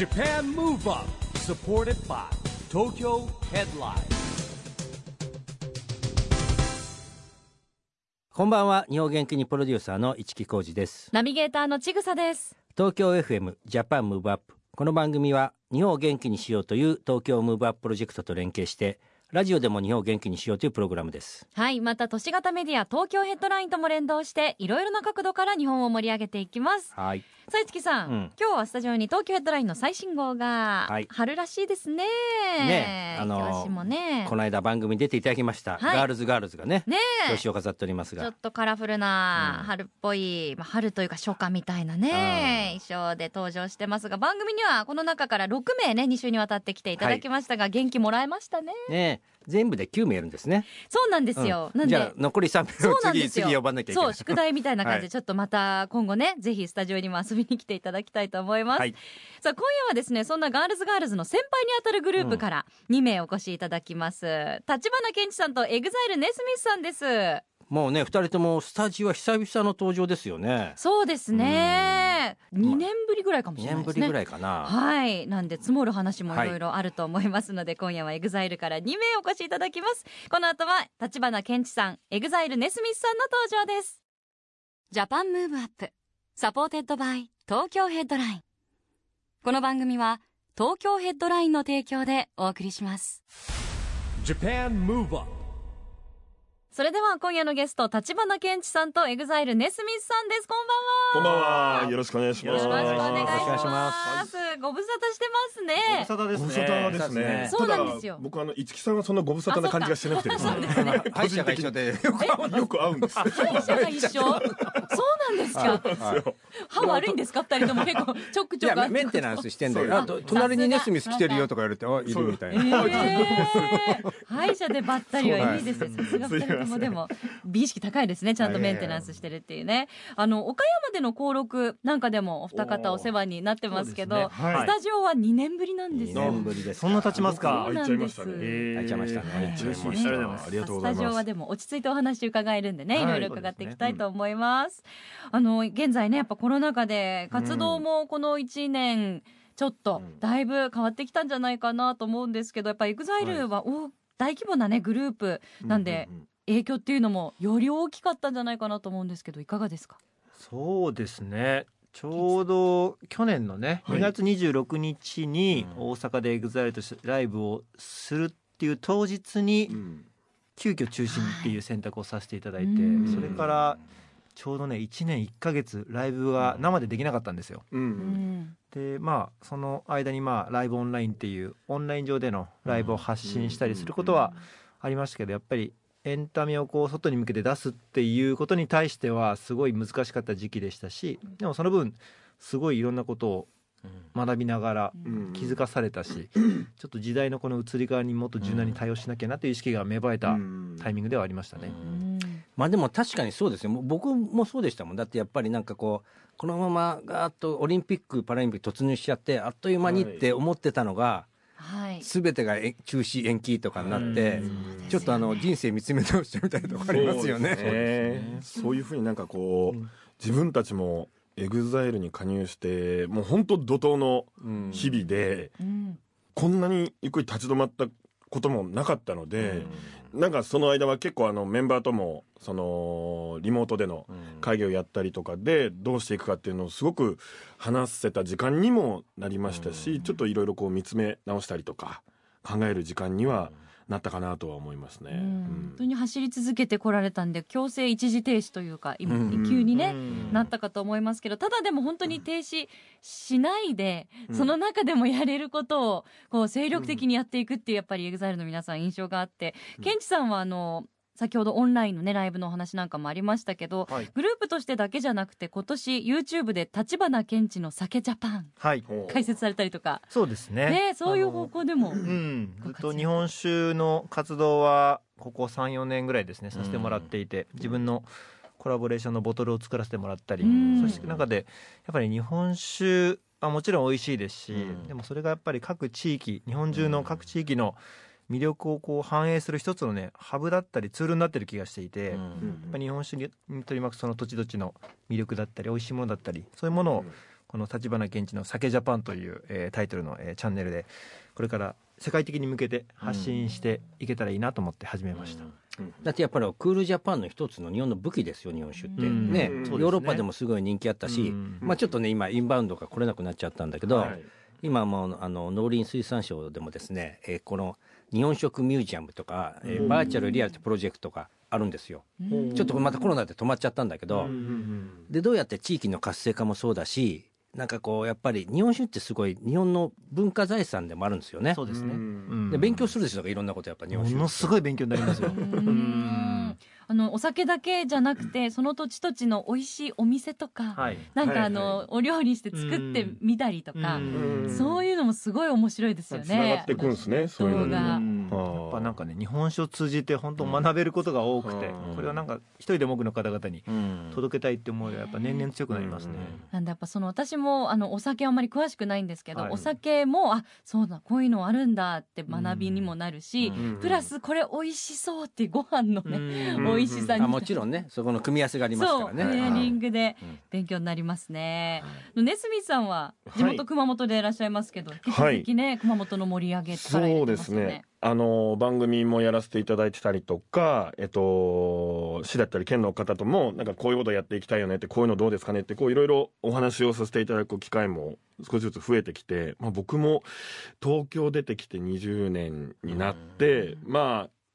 JAPAN MOVE UP SUPPORTED BY TOKYO HEADLINE こんばんは。日本元気にプロデューサーの市木浩司です。ナビゲーターのちぐさです。東京 FM JAPAN MOVE UP、 この番組は日本を元気にしようという東京ムーブアッププロジェクトと連携して、ラジオでも日本を元気にしようというプログラムです。はい、また都市型メディア東京ヘッドラインとも連動して、いろいろな角度から日本を盛り上げていきます。はい、さあ市木さん、今日はスタジオに東京ヘッドラインの最新号が、春らしいですね。この間番組出ていただきました、ガールズがね、表紙を飾っておりますが、ちょっとカラフルな春っぽい、春というか初夏みたいなね、衣装で登場してますが、番組にはこの中から6名ね、2週にわたって来ていただきましたが、元気もらえましたね。全部で9名いるんですね。そうなんですよ、なんでじゃあ残り3名を次呼ばなきゃいけない。そう、宿題みたいな感じで、ちょっとまた今後ね、ぜひスタジオにも遊びに来ていただきたいと思います。さあ今夜はですね、そんなガールズの先輩にあたるグループから2名お越しいただきます。橘ケンチさんとEXILEネスミスさんです。もうね、2人ともスタジオは久々の登場ですよね。そうですね、2年ぶりぐらいかもしれないですね。2年ぶりぐらいかな。はい、なんで積もる話もいろいろあると思いますので、今夜はEXILEから2名お越しいただきます。この後は橘ケンチさん、EXILEネスミスさんの登場です。ジャパンムーブアップサポーテッドバイ東京ヘッドライン。この番組は東京ヘッドラインの提供でお送りします。ジャパンムーブアップ。それでは今夜のゲスト、橘ケンチさんとEXILEネスミスさんです。こんばんは。こんばんは、よろしくお願いします。よろしくお願いします。ご無沙汰してますね。ご無沙汰ですね。そうなんですよ。僕五木さんはそんなご無沙汰な感じがしてなくてですね、歯医者が一緒でよく合うんです。歯医者が一緒。そうなんですか。歯悪いんですか、2人とも。結構ちょくちょくメンテナンスしてんだけど、隣にネスミス来てるよとか言われて、あ、いるみたいな。歯医者でばったりはいいですね。さすが2人でも美意識高いですね。ちゃんとメンテナンスしてるっていうね。岡山での登録なんかでもお二方お世話になってますけど、スタジオは2年ぶりなんですよ。2年ぶりです。そんな経ちますか。入っちゃいましたね。ありがとうございます。スタジオはでも落ち着いてお話伺えるんでね、いろいろ伺っていきたいと思います。現在ね、やっぱコロナ禍で活動もこの1年ちょっとだいぶ変わってきたんじゃないかなと思うんですけど、やっぱEXILEは大規模なねグループなんで、影響っていうのもより大きかったんじゃないかなと思うんですけど、いかがですか。そうですね、ちょうど去年のね、2月26日に大阪でEXILEとしてライブをするっていう当日に急遽中止っていう選択をさせていただいて、それからちょうどね1年1ヶ月ライブは生でできなかったんですよ。でその間にライブオンラインっていうオンライン上でのライブを発信したりすることはありましたけど、やっぱりエンタメをこう外に向けて出すっていうことに対してはすごい難しかった時期でしたし、でもその分すごいいろんなことを学びながら気づかされたし、ちょっと時代のこの移り変わりにもっと柔軟に対応しなきゃなという意識が芽生えたタイミングではありましたね。でも確かにそうですよ。僕もそうでしたもん。だってやっぱりなんかこのままガーッとオリンピックパラリンピック突入しちゃって、あっという間にって思ってたのが、全てが中止延期とかになって、ちょっと人生見つめ直してみたいとこありますよね。そういうふうになんか自分たちもEXILEに加入して、もう本当怒涛の日々で、こんなにゆっくり立ち止まったこともなかったので、なんかその間は結構メンバーともそのリモートでの会議をやったりとかで、どうしていくかっていうのをすごく話せた時間にもなりましたし、ちょっといろいろ見つめ直したりとか考える時間にはなったかなとは思いますね。本当に走り続けてこられたんで、強制一時停止というか今急にね、なったかと思いますけど、ただでも本当に停止しないで、その中でもやれることを精力的にやっていくっていう、やっぱりEXILEの皆さん印象があって、ケンチさんは先ほどオンラインのねライブのお話なんかもありましたけど、グループとしてだけじゃなくて、今年 YouTube で橘ケンチの酒ジャパン、解説されたりとか。そうですね。そういう方向でも、ずっと日本酒の活動はここ 3,4 年ぐらいですね、させてもらっていて、自分のコラボレーションのボトルを作らせてもらったり、そして中でやっぱり日本酒はもちろん美味しいですし、でもそれがやっぱり各地域、日本中の各地域の魅力を反映する一つのねハブだったりツールになってる気がしていて、やっぱ日本酒に取り巻くその土地土地の魅力だったり美味しいものだったり、そういうものをこの立花健一の酒ジャパンという、タイトルの、チャンネルでこれから世界的に向けて発信していけたらいいなと思って始めました、だってやっぱりクールジャパンの一つの日本の武器ですよ、日本酒って、ね、ヨーロッパでもすごい人気あったし、まあ、ちょっとね今インバウンドが来れなくなっちゃったんだけど、今も農林水産省でもですね、この日本食ミュージアムとか、バーチャルリアルってプロジェクトがあるんですよ。ちょっとまたコロナで止まっちゃったんだけど、でどうやって地域の活性化もそうだし、なんかこうやっぱり日本酒ってすごい日本の文化財産でもあるんですよね。そうですね。で勉強するでしょ、いろんなことやっぱ日本酒ものすごい勉強になりますよ。お酒だけじゃなくてその土地土地の美味しいお店とか、なんかお料理して作ってみたりとか、そういうのもすごい面白いですよね。つながってくるんですね、そういうのが。やっぱなんかね、日本酒を通じて本当学べることが多くて、これはなんか一人でも多くの方々に届けたいって思いがやっぱ年々強くなりますね。なんでやっぱその私もお酒あんまり詳しくないんですけど、お酒もそうだこういうのあるんだって学びにもなるし、プラスこれ美味しそうってご飯のね美味しさに、もちろんねそこの組み合わせがありますからね、ペアリングで勉強になりますね。根住さんは地元熊本でいらっしゃいますけど、引き続きね熊本の盛り上げから入れてますよね。番組もやらせていただいてたりとか、市だったり県の方ともなんかこういうことやっていきたいよねって、こういうのどうですかねって、こういろいろお話をさせていただく機会も少しずつ増えてきて、僕も東京出てきて20年になって、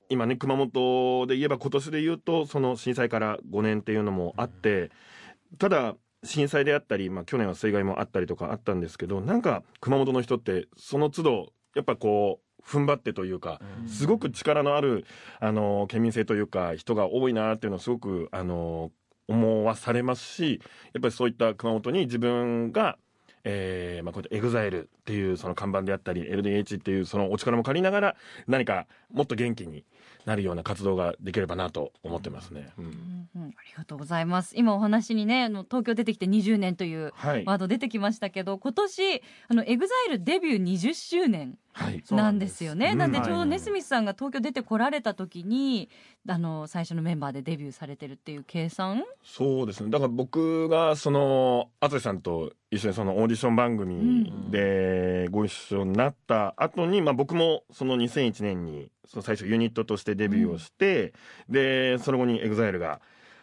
今ね熊本で言えば今年で言うとその震災から5年っていうのもあって、ただ震災であったり、去年は水害もあったりとかあったんですけど、なんか熊本の人ってその都度やっぱこう踏ん張ってというか、すごく力のある県民性というか人が多いなっていうのをすごく思わされますし、やっぱりそういった熊本に自分が、こうやってエグザイルっていうその看板であったり LDH っていうそのお力も借りながら、何かもっと元気になるような活動ができればなと思ってますね。ありがとうございます。今お話にね東京出てきて20年というワード出てきましたけど、今年エグザイルデビュー20周年なんですよね。なんでちょうど根住さんが東京出てこられた時に最初のメンバーでデビューされてるっていう計算。そうですね、だから僕がその淳さんと一緒にそのオーディション番組でご一緒になった後に、僕もその2001年にその最初ユニットとしてデビューをして、でその後に EXILE が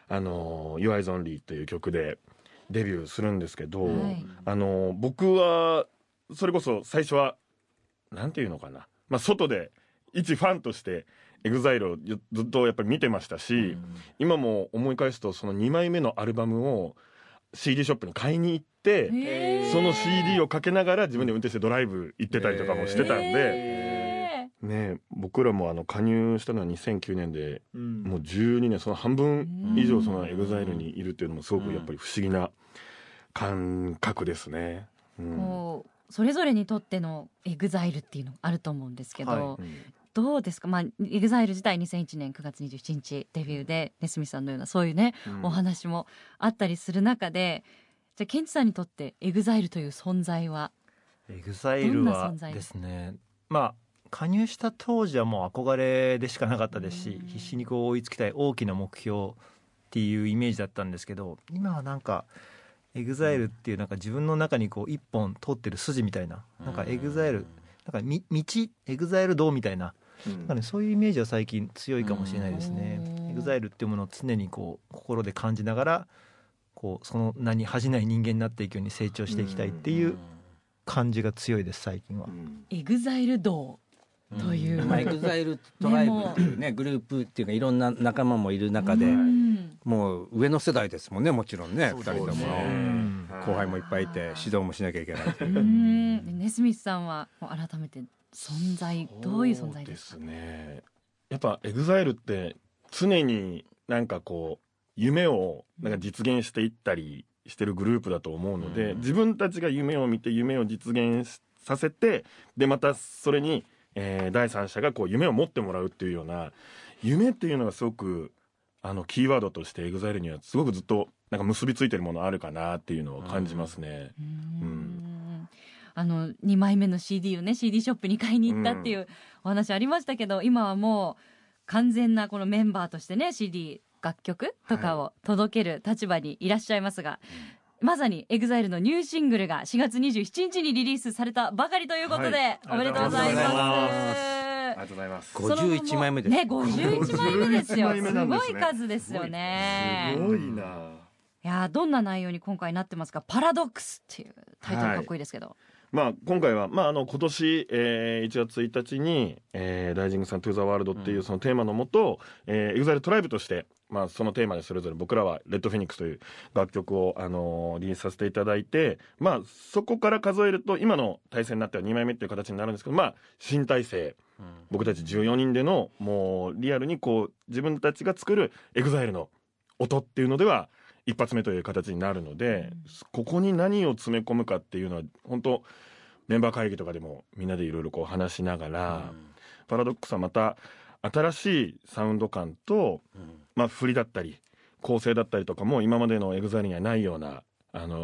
You're Eyes Only という曲でデビューするんですけど、僕はそれこそ最初はなんていうのかな、外で一ファンとしてEXILE をずっとやっぱり見てましたし、今も思い返すとその2枚目のアルバムを CD ショップに買いに行って、その CD をかけながら自分で運転してドライブ行ってたりとかもしてたんで、僕らも加入したのは2009年で、もう12年その半分以上その EXILE にいるっていうのもすごくやっぱり不思議な感覚ですね。こうそれぞれにとっての EXILE っていうのあると思うんですけど、どうですか、EXILE 自体2001年9月27日デビューで、根住さんのようなそういうね、お話もあったりする中で、じゃあ健一さんにとって EXILE という存在はどんな存在ですか？ EXILE はですね、加入した当時はもう憧れでしかなかったですし、必死にこう追いつきたい大きな目標っていうイメージだったんですけど、今はなんか EXILE っていうなんか自分の中にこう一本通ってる筋みたいな、なんか EXILE なんか道 EXILE 道みたいな、そういうイメージは最近強いかもしれないですね。 EXILE っていうものを常にこう心で感じながら、こうその名に恥じない人間になっていくように成長していきたいっていう感じが強いです最近は。 EXILE 道というEXILE トライブっていうねグループっていうか、いろんな仲間もいる中で、もう上の世代ですもんね、もちろんね2人とも後輩もいっぱいいて指導もしなきゃいけないっていう。根住さんは改めて存在どういう存在ですか？そうですね、やっぱ EXILE って常になんかこう夢をなんか実現していったりしてるグループだと思うので、自分たちが夢を見て夢を実現させて、でまたそれに第三者がこう夢を持ってもらうっていうような、夢っていうのがすごくキーワードとして EXILE にはすごくずっとなんか結びついてるものあるかなっていうのを感じますね。2枚目の CD をね CD ショップに買いに行ったっていうお話ありましたけど、今はもう完全なこのメンバーとしてね CD 楽曲とかを届ける立場にいらっしゃいますが、まさにEXILEのニューシングルが4月27日にリリースされたばかりということで、はい、おめでとうございます。ありがとうございます。51枚目です。ね、51枚目ですよ。すごい数ですよね。すごいな。いや、どんな内容に今回なってますか。パラドックスっていうタイトルかっこいいですけど。はい、まあ今回は今年1月1日にライジングサントゥーザワールドっていうそのテーマのもと、EXILEトライブとしてそのテーマでそれぞれ僕らはレッドフェニックスという楽曲をリリースさせていただいて、そこから数えると今の体制になっては2枚目っていう形になるんですけど、新体制、僕たち14人でのもうリアルにこう自分たちが作るEXILEの音っていうのでは一発目という形になるので、ここに何を詰め込むかっていうのは本当メンバー会議とかでもみんなでいろいろこう話しながら、パラドックスはまた新しいサウンド感と、振りだったり構成だったりとかも今までのEXILEにはないような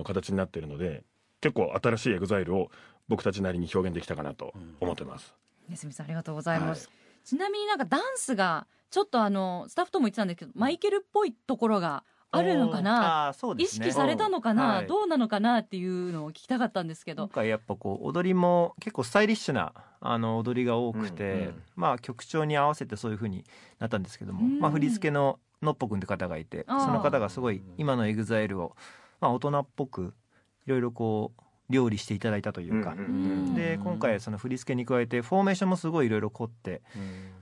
形になっているので、結構新しいEXILEを僕たちなりに表現できたかなと思ってます。ねすみさんありがとうございます、はい、ちなみにダンスがちょっとスタッフとも言ってたんですけどマイケルっぽいところがあるのかな、ね、意識されたのかな、はい、どうなのかなっていうのを聞きたかったんですけど、今回やっぱこう踊りも結構スタイリッシュな踊りが多くて、曲調に合わせてそういう風になったんですけども、振り付けののっぽくんって方がいて、その方がすごい今のEXILEを、大人っぽくいろいろこう料理していただいたというか、で今回その振り付けに加えてフォーメーションもすごいいろいろ凝って、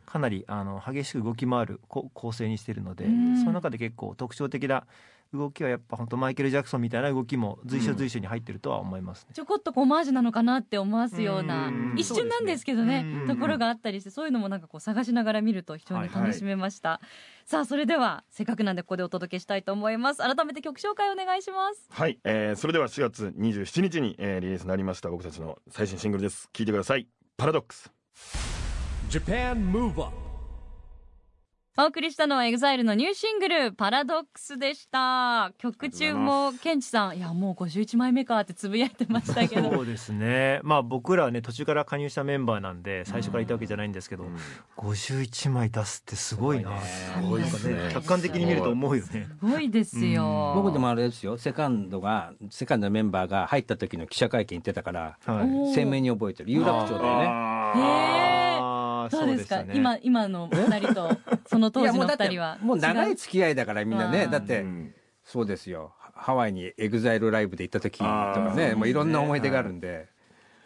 かなり激しく動き回る構成にしているので、その中で結構特徴的な動きはやっぱ本当マイケル・ジャクソンみたいな動きも随所随所に入ってるとは思いますね。ちょこっとオマージュなのかなって思わすような一瞬なんですけどね、ところがあったりして、そういうのも探しながら見ると非常に楽しめました、さあそれではせっかくなんでここでお届けしたいと思います。改めて曲紹介お願いします。はい、それでは4月27日に、リリースになりました僕たちの最新シングルです。聴いてください。パラドックス。お送りしたのはEXILEのニューシングルパラドックスでした。曲中もケンチさん、いやもう51枚目かってつぶやいてましたけどそうですね、僕らはね途中から加入したメンバーなんで最初からいたわけじゃないんですけど、51枚出すってすごいな。すごいですね。客観的に見ると思うよね。すごいですよ。僕でもあれですよ、セカンドのメンバーが入った時の記者会見行ってたから、鮮明に覚えてる。有楽町だよね。そうですか。今の2人とその当時の2人はもう長い付き合いだからみんなね。だってそうですよ、ハワイにEXILEライブで行った時とかね、もういろんな思い出があるんで、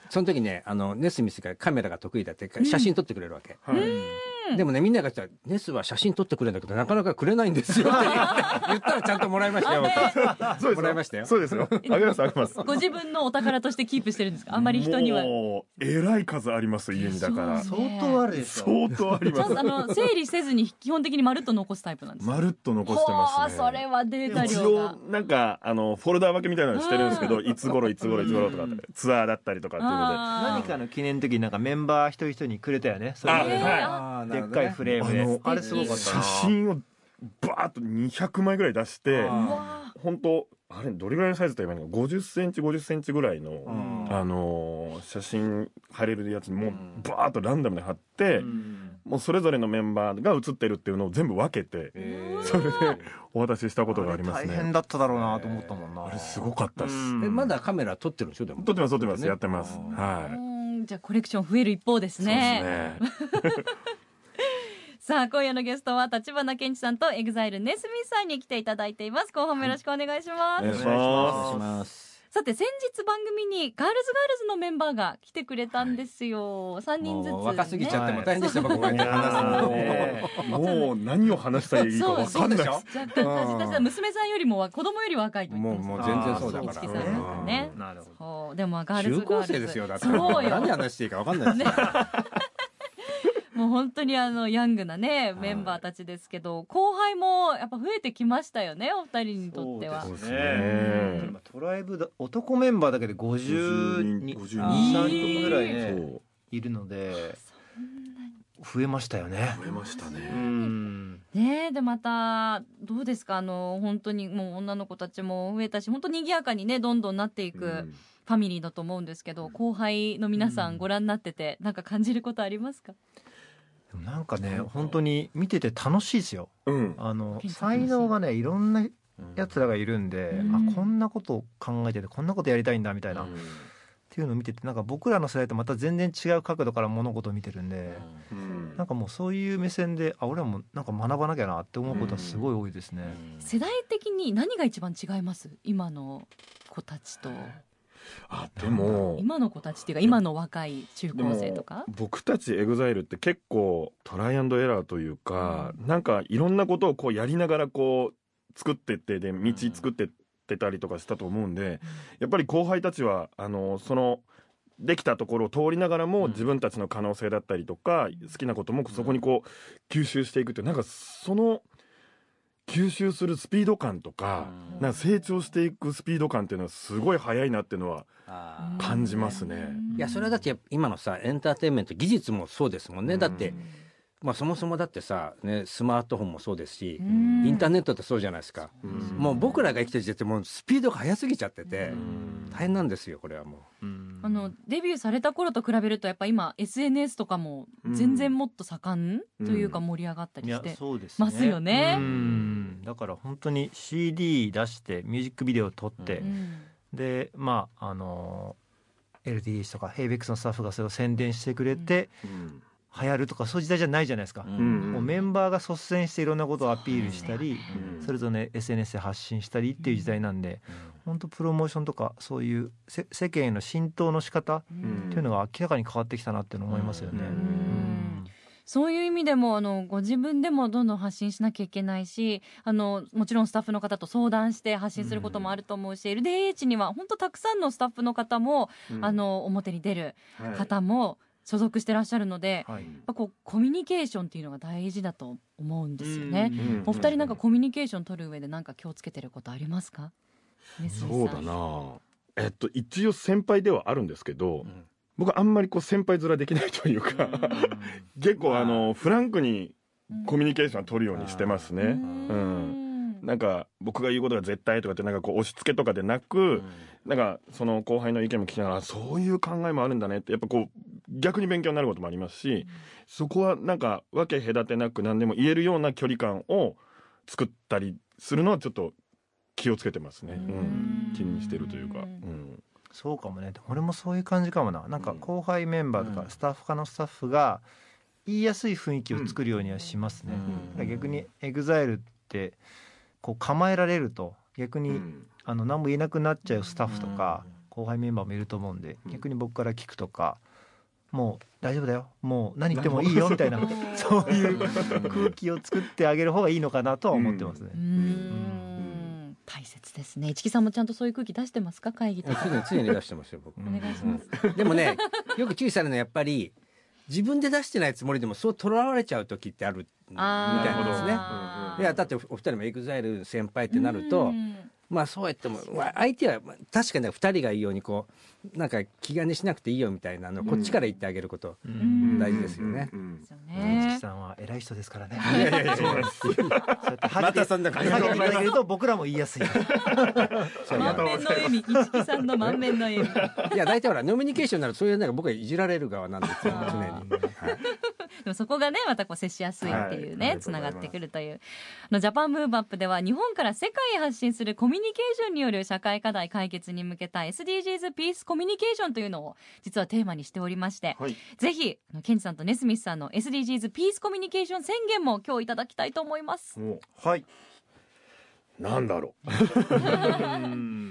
その時ねネスミスがカメラが得意だって写真撮ってくれるわけ、でもねみんながネスは写真撮ってくれるんだけどなかなかくれないんですよって言ったらちゃんともらいましたよ。もらいましたよ。そうですよ。あげますあげます。ご自分のお宝としてキープしてるんですか。あんまり人には。もうえらい数あります家にだから。相当あるでしょ。相当あります。整理せずに基本的にまるっと残すタイプなんです。まるっと残してますね。それはデータ量が。一応フォルダー分けみたいなのしてるんですけど、いつ頃とかツアーだったりとかっていうので。何かの記念の時にメンバー一人一人にくれたよね。はい。でっかいフレームであれすごかった。写真をバーッと200枚ぐらい出して、本当あれどれぐらいのサイズと言えばいいのか、50センチぐらいの写真貼れるやつにもうバーッとランダムで貼って、もうそれぞれのメンバーが写ってるっていうのを全部分けて、それでお渡ししたことがありますね。大変だっただろうなと思ったもんな。あれすごかったです。まだカメラ撮ってるでしょ。でも撮ってますやってます。はい。じゃあコレクション増える一方ですね。そうですね。さあ今夜のゲストは橘ケンチさんとEXILEネスミスさんに来ていただいています。後半もよろしくお願いします。よろしくお願いします。さて先日番組にガールズのメンバーが来てくれたんですよ。3人ずつ、ね、もう若すぎちゃっても大変でした、僕はもう何を話したらいいか分かんない。若干娘さんよりも子供より若いと言ってました。もう全然そうだから。なるほど。でも中高生ですよ。だって何話していいか分かんないですもう本当にヤングなねメンバーたちですけど、後輩もやっぱ増えてきましたよね、お二人にとっては。そうですね。今トライブ男メンバーだけで52、53人ぐらいねいるので増えましたよね。増えましたね。ね、でまたどうですか、本当にもう女の子たちも増えたし、本当に賑やかにねどんどんなっていくファミリーだと思うんですけど、後輩の皆さんご覧になっててなんか感じることありますか。本当に見てて楽しいですよ。才能がねいろんなやつらがいるんで、あ、こんなことを考えててこんなことやりたいんだみたいな、っていうのを見てて、なんか僕らの世代とまた全然違う角度から物事を見てるんで、なんかもうそういう目線で、あ、俺らもなんか学ばなきゃなって思うことはすごい多いですね。世代的に何が一番違います？今の子たちと。あ、でも今の子たちっていうか今の若い中高生とか、僕たち EXILE って結構トライアンドエラーというか、なんかいろんなことをこうやりながらこう作ってって、で道作ってってたりとかしたと思うんで、やっぱり後輩たちはそのできたところを通りながらも自分たちの可能性だったりとか好きなこともそこにこう吸収していくって、なんかその吸収するスピード感とか、なんか成長していくスピード感っていうのはすごい速いなっていうのは感じますね。いや、それはだって今のさエンターテインメント技術もそうですもんね。だって、まあ、そもそもだってさ、ね、スマートフォンもそうですし、インターネットってそうじゃないですか。もう僕らが生きてる時代ってもうスピードが速すぎちゃってて大変なんですよ、これはもう。デビューされた頃と比べるとやっぱ今 SNS とかも全然もっと盛んというか盛り上がったりしてますよね。だから本当に CD 出してミュージックビデオ撮って、でまあLDH とか HABEX のスタッフがそれを宣伝してくれて、流行るとかそういう時代じゃないじゃないですか。もうメンバーが率先していろんなことをアピールしたり、それぞれ SNS で発信したりっていう時代なんで、本当プロモーションとかそういう世間への浸透の仕方っていうのが明らかに変わってきたなっていうのを思いますよね。そういう意味でもご自分でもどんどん発信しなきゃいけないし、もちろんスタッフの方と相談して発信することもあると思うし、LDH には本当たくさんのスタッフの方も、表に出る方も、所属してらっしゃるので、やっぱこうコミュニケーションっていうのが大事だと思うんですよね。お二人なんかコミュニケーション取る上でなんか気をつけてることありますか？そうだな、一応先輩ではあるんですけど、僕あんまりこう先輩面できないというか、結構フランクにコミュニケーション取るようにしてますね。なんか僕が言うことが絶対とかって、なんかこう押し付けとかでなく、なんかその後輩の意見も聞きながら、そういう考えもあるんだねって、やっぱこう逆に勉強になることもありますし、そこはなんか分け隔てなく何でも言えるような距離感を作ったりするのはちょっと気をつけてますね。気にしてるというか、そうかもね。俺もそういう感じかもな。なんか後輩メンバーとかスタッフ課のスタッフが言いやすい雰囲気を作るようにはしますね。逆に EXILE ってこう構えられると逆に何も言えなくなっちゃうスタッフとか後輩メンバーもいると思うんで、逆に僕から聞くとか、もう大丈夫だよ、もう何言ってもいいよみたいなそういう空気を作ってあげる方がいいのかなとは思ってますね。大切ですね。市木さんもちゃんとそういう空気出してますか？会議とか常に出してますよ、僕。お願いします。でもね、よく注意されるのはやっぱり自分で出してないつもりでもそうとらわれちゃう時ってあるみたいなんですね。いや、だってお二人も EXILE 先輩ってなると、まあそうやっても相手は確かに2人がいいようにこうなんか気兼ねしなくていいよみたいなのをこっちから言ってあげること大事ですよね。市木さんは偉い人ですからね。またそんな感じで言うと僕らも言いやすい。満面の笑み、市木さんの満面の笑み。いや、大体ほらノミニケーションになるとそういうなんか僕はいじられる側なんですよ、常に。でもそこがね、またこう接しやすいっていうね、つながってくるという。ジャパンムーブアップでは日本から世界へ発信するコミュニケーションによる社会課題解決に向けた SDGs ピースコミュニケーションというのを実はテーマにしておりまして、ぜひケンジさんとネスミスさんの SDGs ピースコミュニケーション宣言も今日いただきたいと思います。はい、なんだろう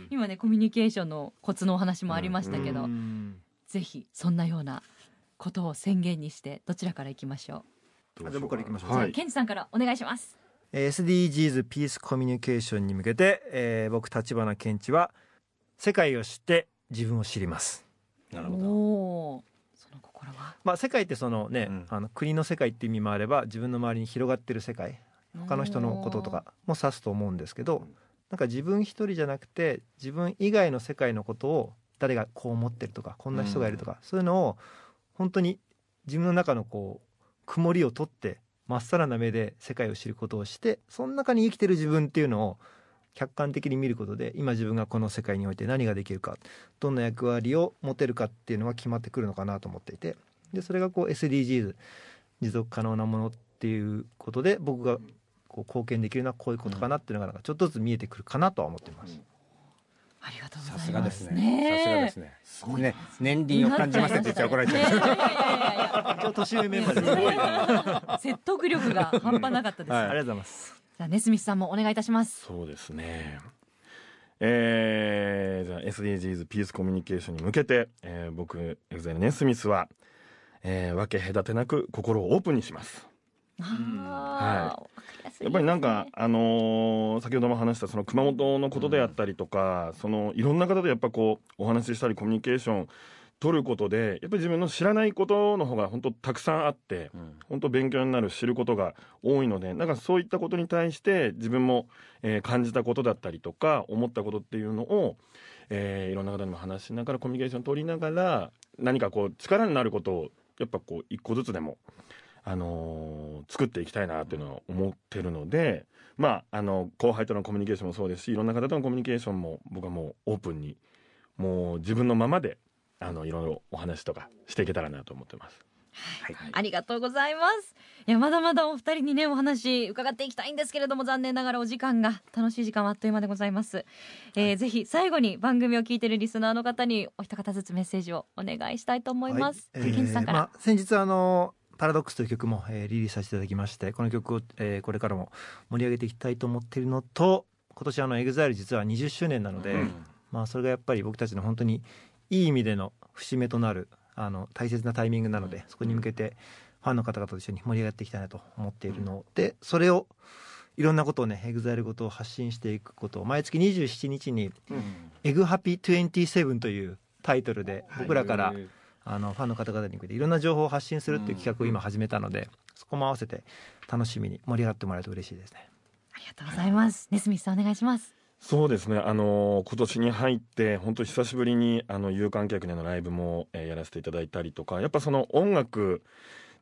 今ねコミュニケーションのコツのお話もありましたけど、ぜひそんなようなことを宣言にして、どちらからいきましょう？じゃあ僕からいきましょう。ケンジさんからお願いします。SDGs ピースコミュニケーションに向けて、僕橘ケンチは世界を知って自分を知ります。なるほど。その心は、世界ってそのね、国の世界って意味もあれば、自分の周りに広がってる世界、他の人のこととかも指すと思うんですけど、なんか自分一人じゃなくて自分以外の世界のことを、誰がこう思ってるとかこんな人がいるとか、そういうのを本当に自分の中のこう曇りを取ってまっさらな目で世界を知ることをして、その中に生きてる自分っていうのを客観的に見ることで、今自分がこの世界において何ができるか、どんな役割を持てるかっていうのが決まってくるのかなと思っていて、でそれがこう SDGs 持続可能なものっていうことで、僕がこう貢献できるのはこういうことかなっていうのがなんかちょっとずつ見えてくるかなとは思ってます。ありがとうございます。さすがですね。さすがですね。すごいね。年輪を感じませんって言っちゃ怒られちゃう。今日年上メンバーですごいな。説得力が半端なかったです。ありがとうございます。じゃあネスミスさんもお願いいたします。そうですね。SDGs ピースコミュニケーションに向けて、僕EXILEネスミスは、分け隔てなく心をオープンにします。はい、やっぱりなんか、先ほども話したその熊本のことであったりとか、そのいろんな方でやっぱこうお話ししたりコミュニケーション取ることでやっぱり自分の知らないことの方が本当たくさんあって、本当勉強になる知ることが多いので、なんかそういったことに対して自分も、感じたことだったりとか思ったことっていうのを、いろんな方にも話しながらコミュニケーション取りながら何かこう力になることをやっぱこう一個ずつでも作っていきたいなというのは思ってるので、まあ、後輩とのコミュニケーションもそうですし、いろんな方とのコミュニケーションも僕はもうオープンにもう自分のままでいろいろお話とかしていけたらなと思ってます。はいはい、ありがとうございます。いやまだまだお二人にねお話伺っていきたいんですけれども、残念ながらお時間が楽しい時間はあっという間でございます。はい、ぜひ最後に番組を聞いているリスナーの方にお一方ずつメッセージをお願いしたいと思います。はい、健二さんから。まあ、先日パラドックスという曲も、リリースさせていただきまして、この曲を、これからも盛り上げていきたいと思っているのと、今年EXILE 実は20周年なので、まあ、それがやっぱり僕たちの本当にいい意味での節目となる大切なタイミングなので、そこに向けてファンの方々と一緒に盛り上がっていきたいなと思っているので、それをいろんなことをね EXILE ごとを発信していくことを毎月27日にエグハピ27というタイトルで僕らから、ファンの方々に向けていろんな情報を発信するっていう企画を今始めたので、そこも合わせて楽しみに盛り上がってもらえると嬉しいですね。ありがとうございます。ネスミスさんお願いします。そうですね、今年に入って本当久しぶりに有観客でのライブも、やらせていただいたりとか、やっぱその音楽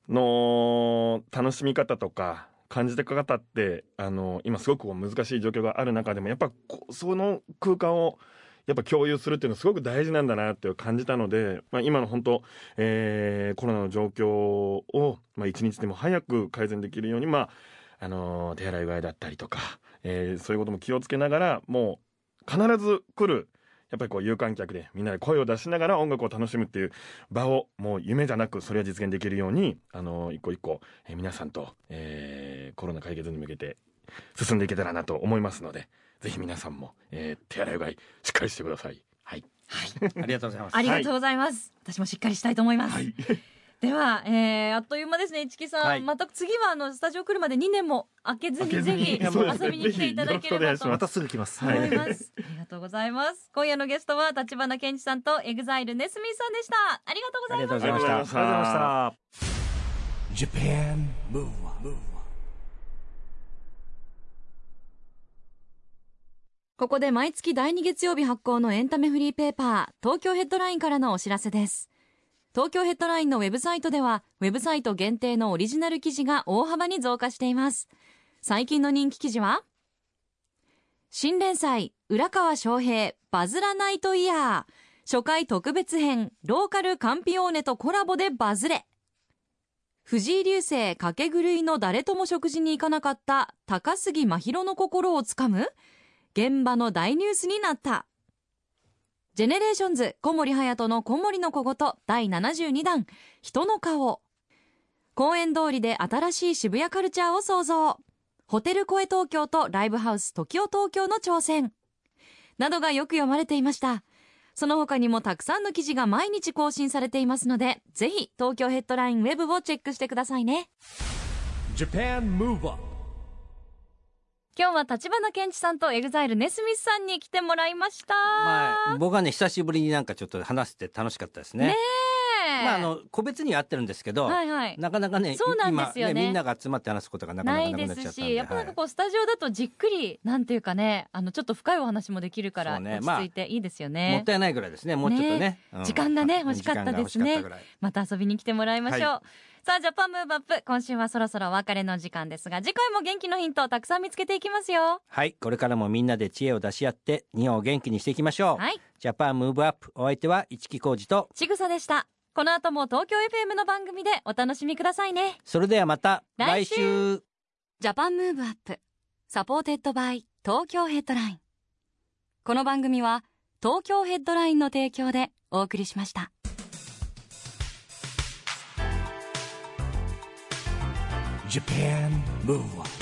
の楽しみ方とか感じて方って今すごく難しい状況がある中でもやっぱその空間をやっぱ共有するっていうのはすごく大事なんだなって感じたので、まあ、今の本当、コロナの状況を、まあ、一日でも早く改善できるように、まあ手洗いうがいだったりとか、そういうことも気をつけながら、もう必ず来るやっぱりこう有観客でみんなで声を出しながら音楽を楽しむっていう場を、もう夢じゃなくそれは実現できるように一個一個、皆さんと、コロナ解決に向けて進んでいけたらなと思いますので、ぜひ皆さんも、手洗いうがいしっかりしてください。はい、はい、ありがとうございます。ありがとうございます。はい、私もしっかりしたいと思います。はい、では、あっという間ですね。市木さん、はい、また次はスタジオ来るまで2年も開けずにぜひ遊びに来ていただければと思います。またすぐ来ます。はい、ありがとうございます。今夜のゲストは橘ケンジさんとEXILEネスミスさんでした。ありがとうございました。ありがとうございました。ここで毎月第2月曜日発行のエンタメフリーペーパー、東京ヘッドラインからのお知らせです。東京ヘッドラインのウェブサイトでは、ウェブサイト限定のオリジナル記事が大幅に増加しています。最近の人気記事は、新連載、浦川翔平、バズらないとイヤー、初回特別編、ローカルカンピオーネとコラボでバズれ。藤井流星、賭け狂いの誰とも食事に行かなかった、高杉真宙の心をつかむ現場の大ニュースになった。ジェネレーションズ小森隼人の小森の小言第72弾人の顔、公園通りで新しい渋谷カルチャーを創造、ホテル声東京とライブハウス時を東京の挑戦などがよく読まれていました。その他にもたくさんの記事が毎日更新されていますので、ぜひ東京ヘッドラインウェブをチェックしてくださいね。 Japan Move Up、今日は橘ケンジさんとEXILEネスミスさんに来てもらいました。まあ、僕はね久しぶりになんかちょっと話して楽しかったですね。まあ、個別には合ってるんですけど、はいはい、なかなか ね、 そうなんですよね、今ねみんなが集まって話すことがなかなかなくなっちゃったんで、ないですし、やっぱなんかこうスタジオだとじっくりなんていうかね、ちょっと深いお話もできるから落ち着いていいですよね。まあ、もったいないぐらいですね。もうちょっとね、時間がね欲しかったですね。また遊びに来てもらいましょう。はい、さあジャパンムーブアップ、今週はそろそろお別れの時間ですが、次回も元気のヒントをたくさん見つけていきますよ。はい、これからもみんなで知恵を出し合って日本を元気にしていきましょう。はい、ジャパンムーブアップ、お相手は市木浩二とちぐさでした。この後も東京 FM の番組でお楽しみくださいね。それではまた来週。ジャパンムーブアップ。サポーテッドバイ東京ヘッドライン。この番組は東京ヘッドラインの提供でお送りしました。Japan Move On。